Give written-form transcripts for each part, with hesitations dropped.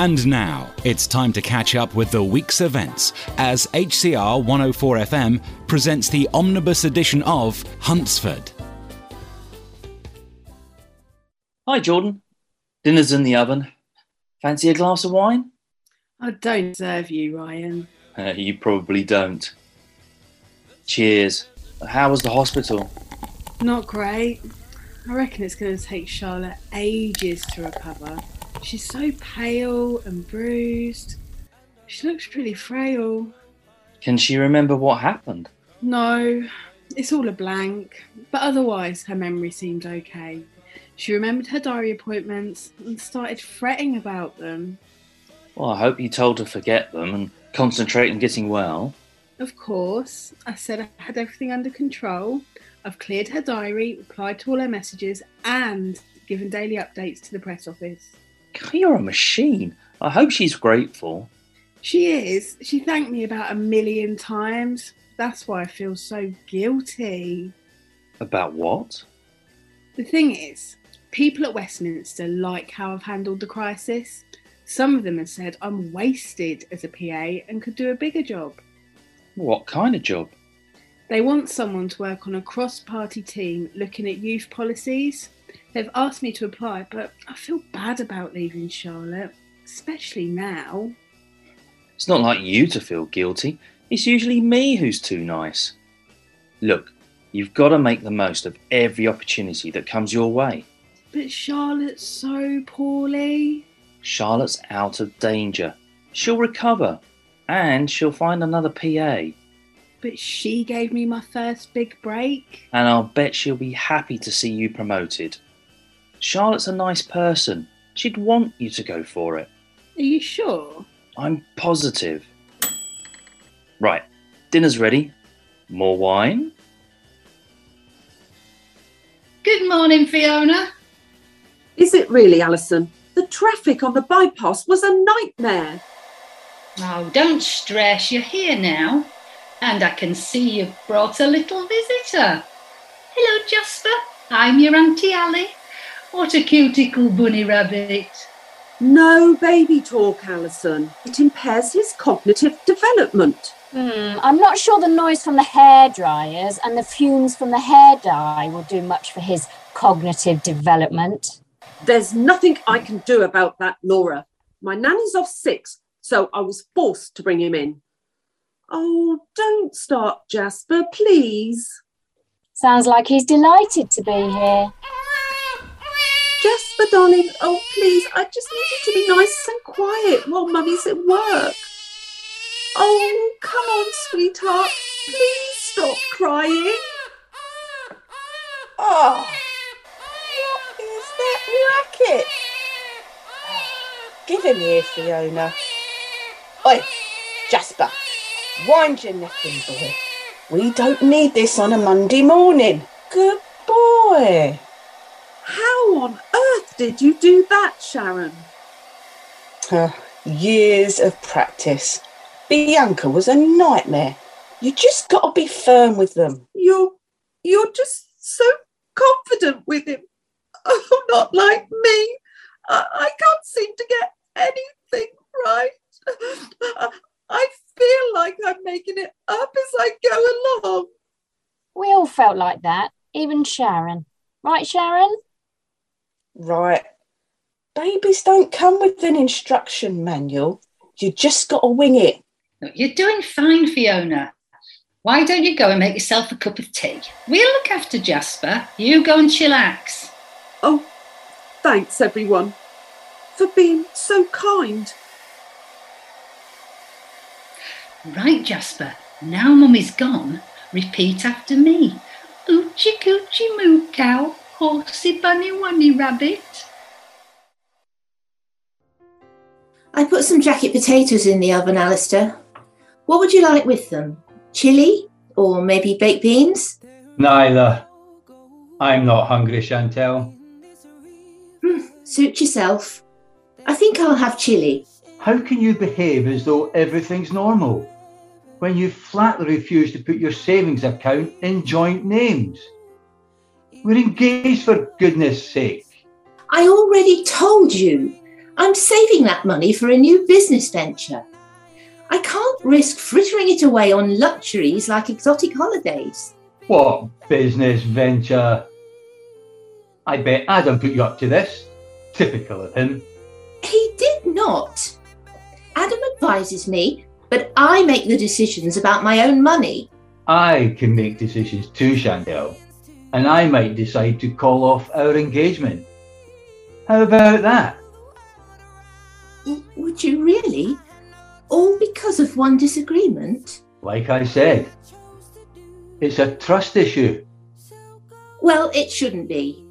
And now, it's time to catch up with the week's events as HCR 104 FM presents the omnibus edition of Huntsford. Hi Jordan, dinner's in the oven. Fancy a glass of wine? I don't serve you, Ryan. You probably don't. Cheers. How was the hospital? Not great. I reckon it's going to take Charlotte ages to recover. She's so pale and bruised. She looks pretty frail. Can she remember what happened? No, it's all a blank. But otherwise, her memory seemed okay. She remembered her diary appointments and started fretting about them. Well, I hope you told her to forget them and concentrate on getting well. Of course. I said I had everything under control. I've cleared her diary, replied to all her messages and given daily updates to the press office. You're a machine. I hope she's grateful. She is. She thanked me about 1,000,000 times. That's why I feel so guilty. About what? The thing is, people at Westminster like how I've handled the crisis. Some of them have said I'm wasted as a PA and could do a bigger job. What kind of job? They want someone to work on a cross-party team looking at youth policies. They've asked me to apply, but I feel bad about leaving Charlotte, especially now. It's not like you to feel guilty. It's usually me who's too nice. Look, you've got to make the most of every opportunity that comes your way. But Charlotte's so poorly. Charlotte's out of danger. She'll recover and she'll find another PA. But she gave me my first big break. And I'll bet she'll be happy to see you promoted. Charlotte's a nice person. She'd want you to go for it. Are you sure? I'm positive. Right, dinner's ready. More wine? Good morning, Fiona. Is it really, Alison? The traffic on the bypass was a nightmare. Oh, don't stress. You're here now. And I can see you've brought a little visitor. Hello, Jasper. I'm your Auntie Ally. What a cuticle bunny rabbit. No baby talk, Alison. It impairs his cognitive development. I'm not sure the noise from the hairdryers and the fumes from the hair dye will do much for his cognitive development. There's nothing I can do about that, Laura. My nanny's off sick, so I was forced to bring him in. Oh, don't start, Jasper, please. Sounds like he's delighted to be here. Jasper, darling, oh, please, I just need you to be nice and quiet while Mummy's at work. Oh, come on, sweetheart, please stop crying. Oh, what is that racket? Oh, give him here, Fiona. Oi, Jasper. Wind your neck in, boy. We don't need this on a Monday morning. Good boy. How on earth did you do that, Sharon? Years of practice. Bianca was a nightmare. You just got to be firm with them. You're just so confident with him. Oh, not like me. I can't seem to get anything right. I feel like I'm making it up as I go along. We all felt like that, even Sharon. Right, Sharon? Right. Babies don't come with an instruction manual. You just got to wing it. Look, you're doing fine, Fiona. Why don't you go and make yourself a cup of tea? We'll look after Jasper. You go and chillax. Oh, thanks, everyone, for being so kind. Right, Jasper, now Mummy's gone, repeat after me. Oochie coochie moo cow, horsey bunny wunny rabbit. I put some jacket potatoes in the oven, Alistair. What would you like with them? Chilli or maybe baked beans? Neither. I'm not hungry, Chantel. Suit yourself. I think I'll have chilli. How can you behave as though everything's normal when you flatly refuse to put your savings account in joint names? We're engaged, for goodness sake. I already told you. I'm saving that money for a new business venture. I can't risk frittering it away on luxuries like exotic holidays. What business venture? I bet Adam put you up to this. Typical of him. He did not. Adam advises me, but I make the decisions about my own money. I can make decisions too, Chandel, and I might decide to call off our engagement. How about that? Would you really? All because of one disagreement? Like I said, it's a trust issue. Well, it shouldn't be.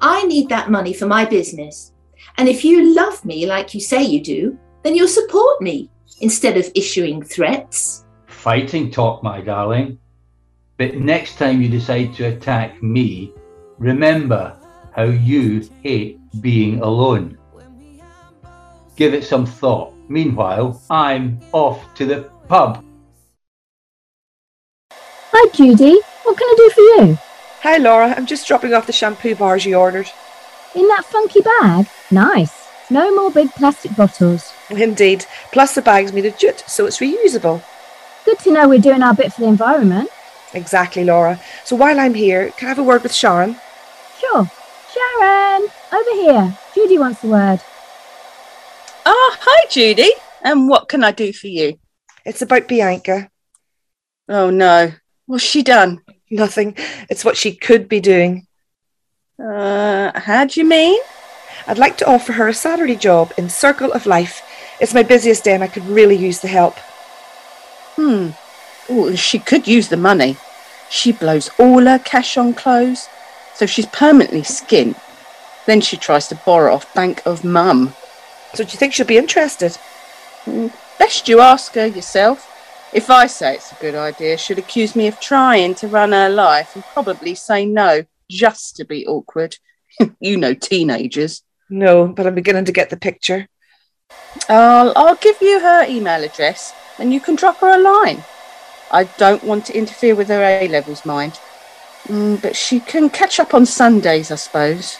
I need that money for my business. And if you love me like you say you do, then you'll support me instead of issuing threats. Fighting talk, my darling. But next time you decide to attack me, remember how you hate being alone. Give it some thought. Meanwhile, I'm off to the pub. Hi, Judy. What can I do for you? Hi, Laura. I'm just dropping off the shampoo bars you ordered. In that funky bag? Nice. No more big plastic bottles. Indeed. Plus the bag's made of jute, so it's reusable. Good to know we're doing our bit for the environment. Exactly, Laura. So while I'm here, can I have a word with Sharon? Sure. Sharon, over here. Judy wants a word. Oh, hi, Judy. And what can I do for you? It's about Bianca. Oh, no. What's she done? Nothing. It's what she could be doing. How do you mean? I'd like to offer her a Saturday job in Circle of Life. It's my busiest day and I could really use the help. Oh, she could use the money. She blows all her cash on clothes, so she's permanently skint. Then she tries to borrow off Bank of Mum. So do you think she'll be interested? Best you ask her yourself. If I say it's a good idea, she'll accuse me of trying to run her life and probably say no, just to be awkward. You know teenagers. No, but I'm beginning to get the picture. I'll give you her email address and you can drop her a line. I don't want to interfere with her A-levels, mind. But she can catch up on Sundays, I suppose.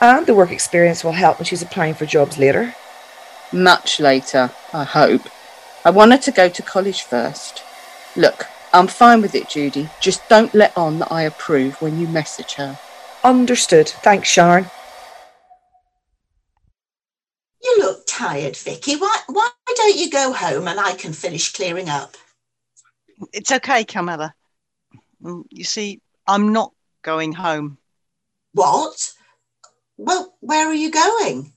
And the work experience will help when she's applying for jobs later. Much later, I hope. I want her to go to college first. Look, I'm fine with it, Judy. Just don't let on that I approve when you message her. Understood. Thanks, Sharon. You look tired, Vicky. Why don't you go home and I can finish clearing up? It's okay, Carmella. You see, I'm not going home. What? Well, where are you going?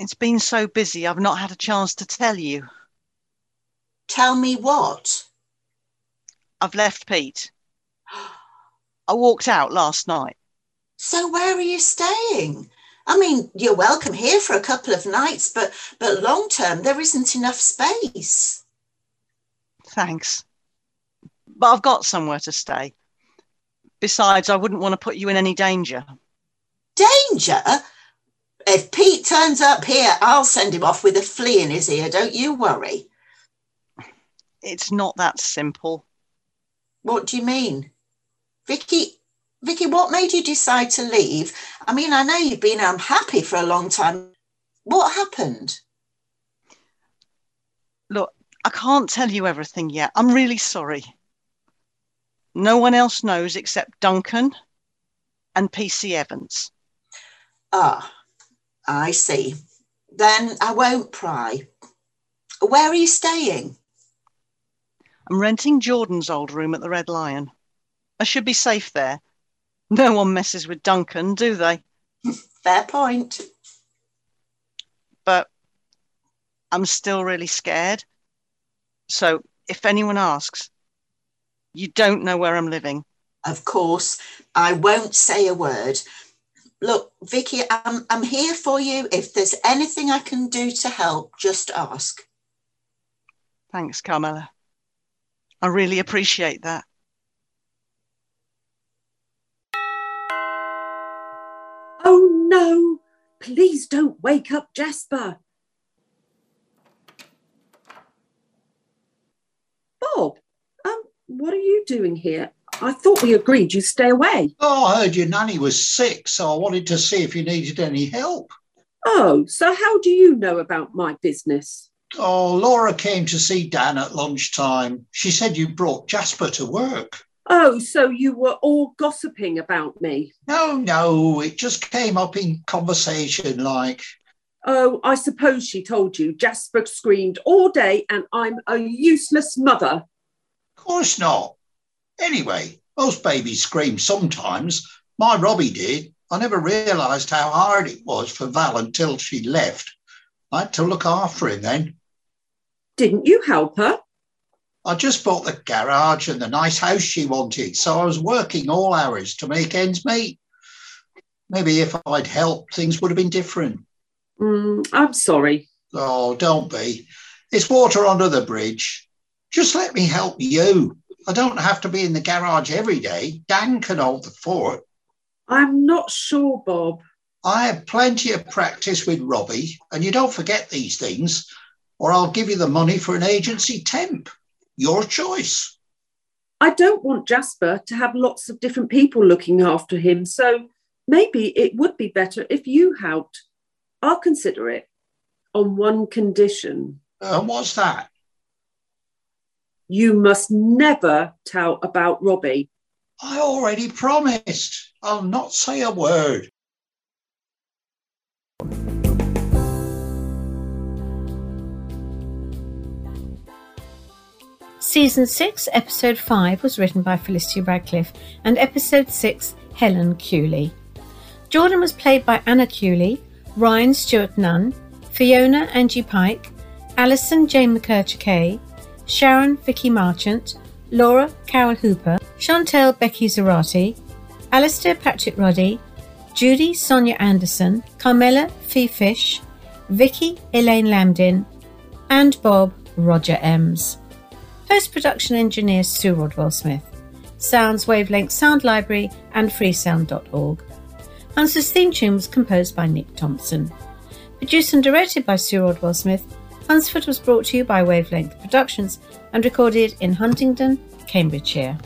It's been so busy, I've not had a chance to tell you. Tell me what? I've left Pete. I walked out last night. So where are you staying? I mean, you're welcome here for a couple of nights, but long term, there isn't enough space. Thanks. But I've got somewhere to stay. Besides, I wouldn't want to put you in any danger. Danger? If Pete turns up here, I'll send him off with a flea in his ear, don't you worry. It's not that simple. What do you mean? Vicky, what made you decide to leave? I mean, I know you've been unhappy for a long time. What happened? Look, I can't tell you everything yet. I'm really sorry. No one else knows except Duncan and PC Evans. Ah, I see. Then I won't pry. Where are you staying? I'm renting Jordan's old room at the Red Lion. I should be safe there. No one messes with Duncan, do they? Fair point. But I'm still really scared. So if anyone asks, you don't know where I'm living. Of course, I won't say a word. Look, Vicky, I'm here for you. If there's anything I can do to help, just ask. Thanks, Carmella. I really appreciate that. Oh, no. Please don't wake up Jasper. Bob, what are you doing here? I thought we agreed you'd stay away. Oh, I heard your nanny was sick, so I wanted to see if you needed any help. Oh, so how do you know about my business? Oh, Laura came to see Dan at lunchtime. She said you brought Jasper to work. Oh, so you were all gossiping about me? No, it just came up in conversation like... Oh, I suppose she told you Jasper screamed all day and I'm a useless mother. Of course not. Anyway, most babies scream sometimes. My Robbie did. I never realised how hard it was for Val until she left. I had to look after him then. Didn't you help her? I just bought the garage and the nice house she wanted, so I was working all hours to make ends meet. Maybe if I'd helped, things would have been different. I'm sorry. Oh, don't be. It's water under the bridge. Just let me help you. I don't have to be in the garage every day. Dan can hold the fort. I'm not sure, Bob. I have plenty of practice with Robbie, and you don't forget these things, or I'll give you the money for an agency temp. Your choice. I don't want Jasper to have lots of different people looking after him, so maybe it would be better if you helped. I'll consider it on one condition. What's that? You must never tell about Robbie. I already promised. I'll not say a word. Season 6, Episode 5 was written by Felicity Radcliffe and Episode 6, Helen Cooley. Jordan was played by Anna Cooley, Ryan Stuart Nunn, Fiona Angie Pike, Alison Jane McCurcher-Kay, Sharon Vicky Marchant, Laura Carol Hooper, Chantel Becky Zorati, Alistair Patrick Roddy, Judy Sonia Anderson, Carmela Fee Fish, Vicky Elaine Lambdin, and Bob Roger Ems. Post-production engineer Sue Rodwell Smith. Sounds Wavelength Sound Library and freesound.org. Huntsford's theme tune was composed by Nick Thompson. Produced and directed by Sue Rodwell Smith, Huntsford was brought to you by Wavelength Productions and recorded in Huntingdon, Cambridgeshire.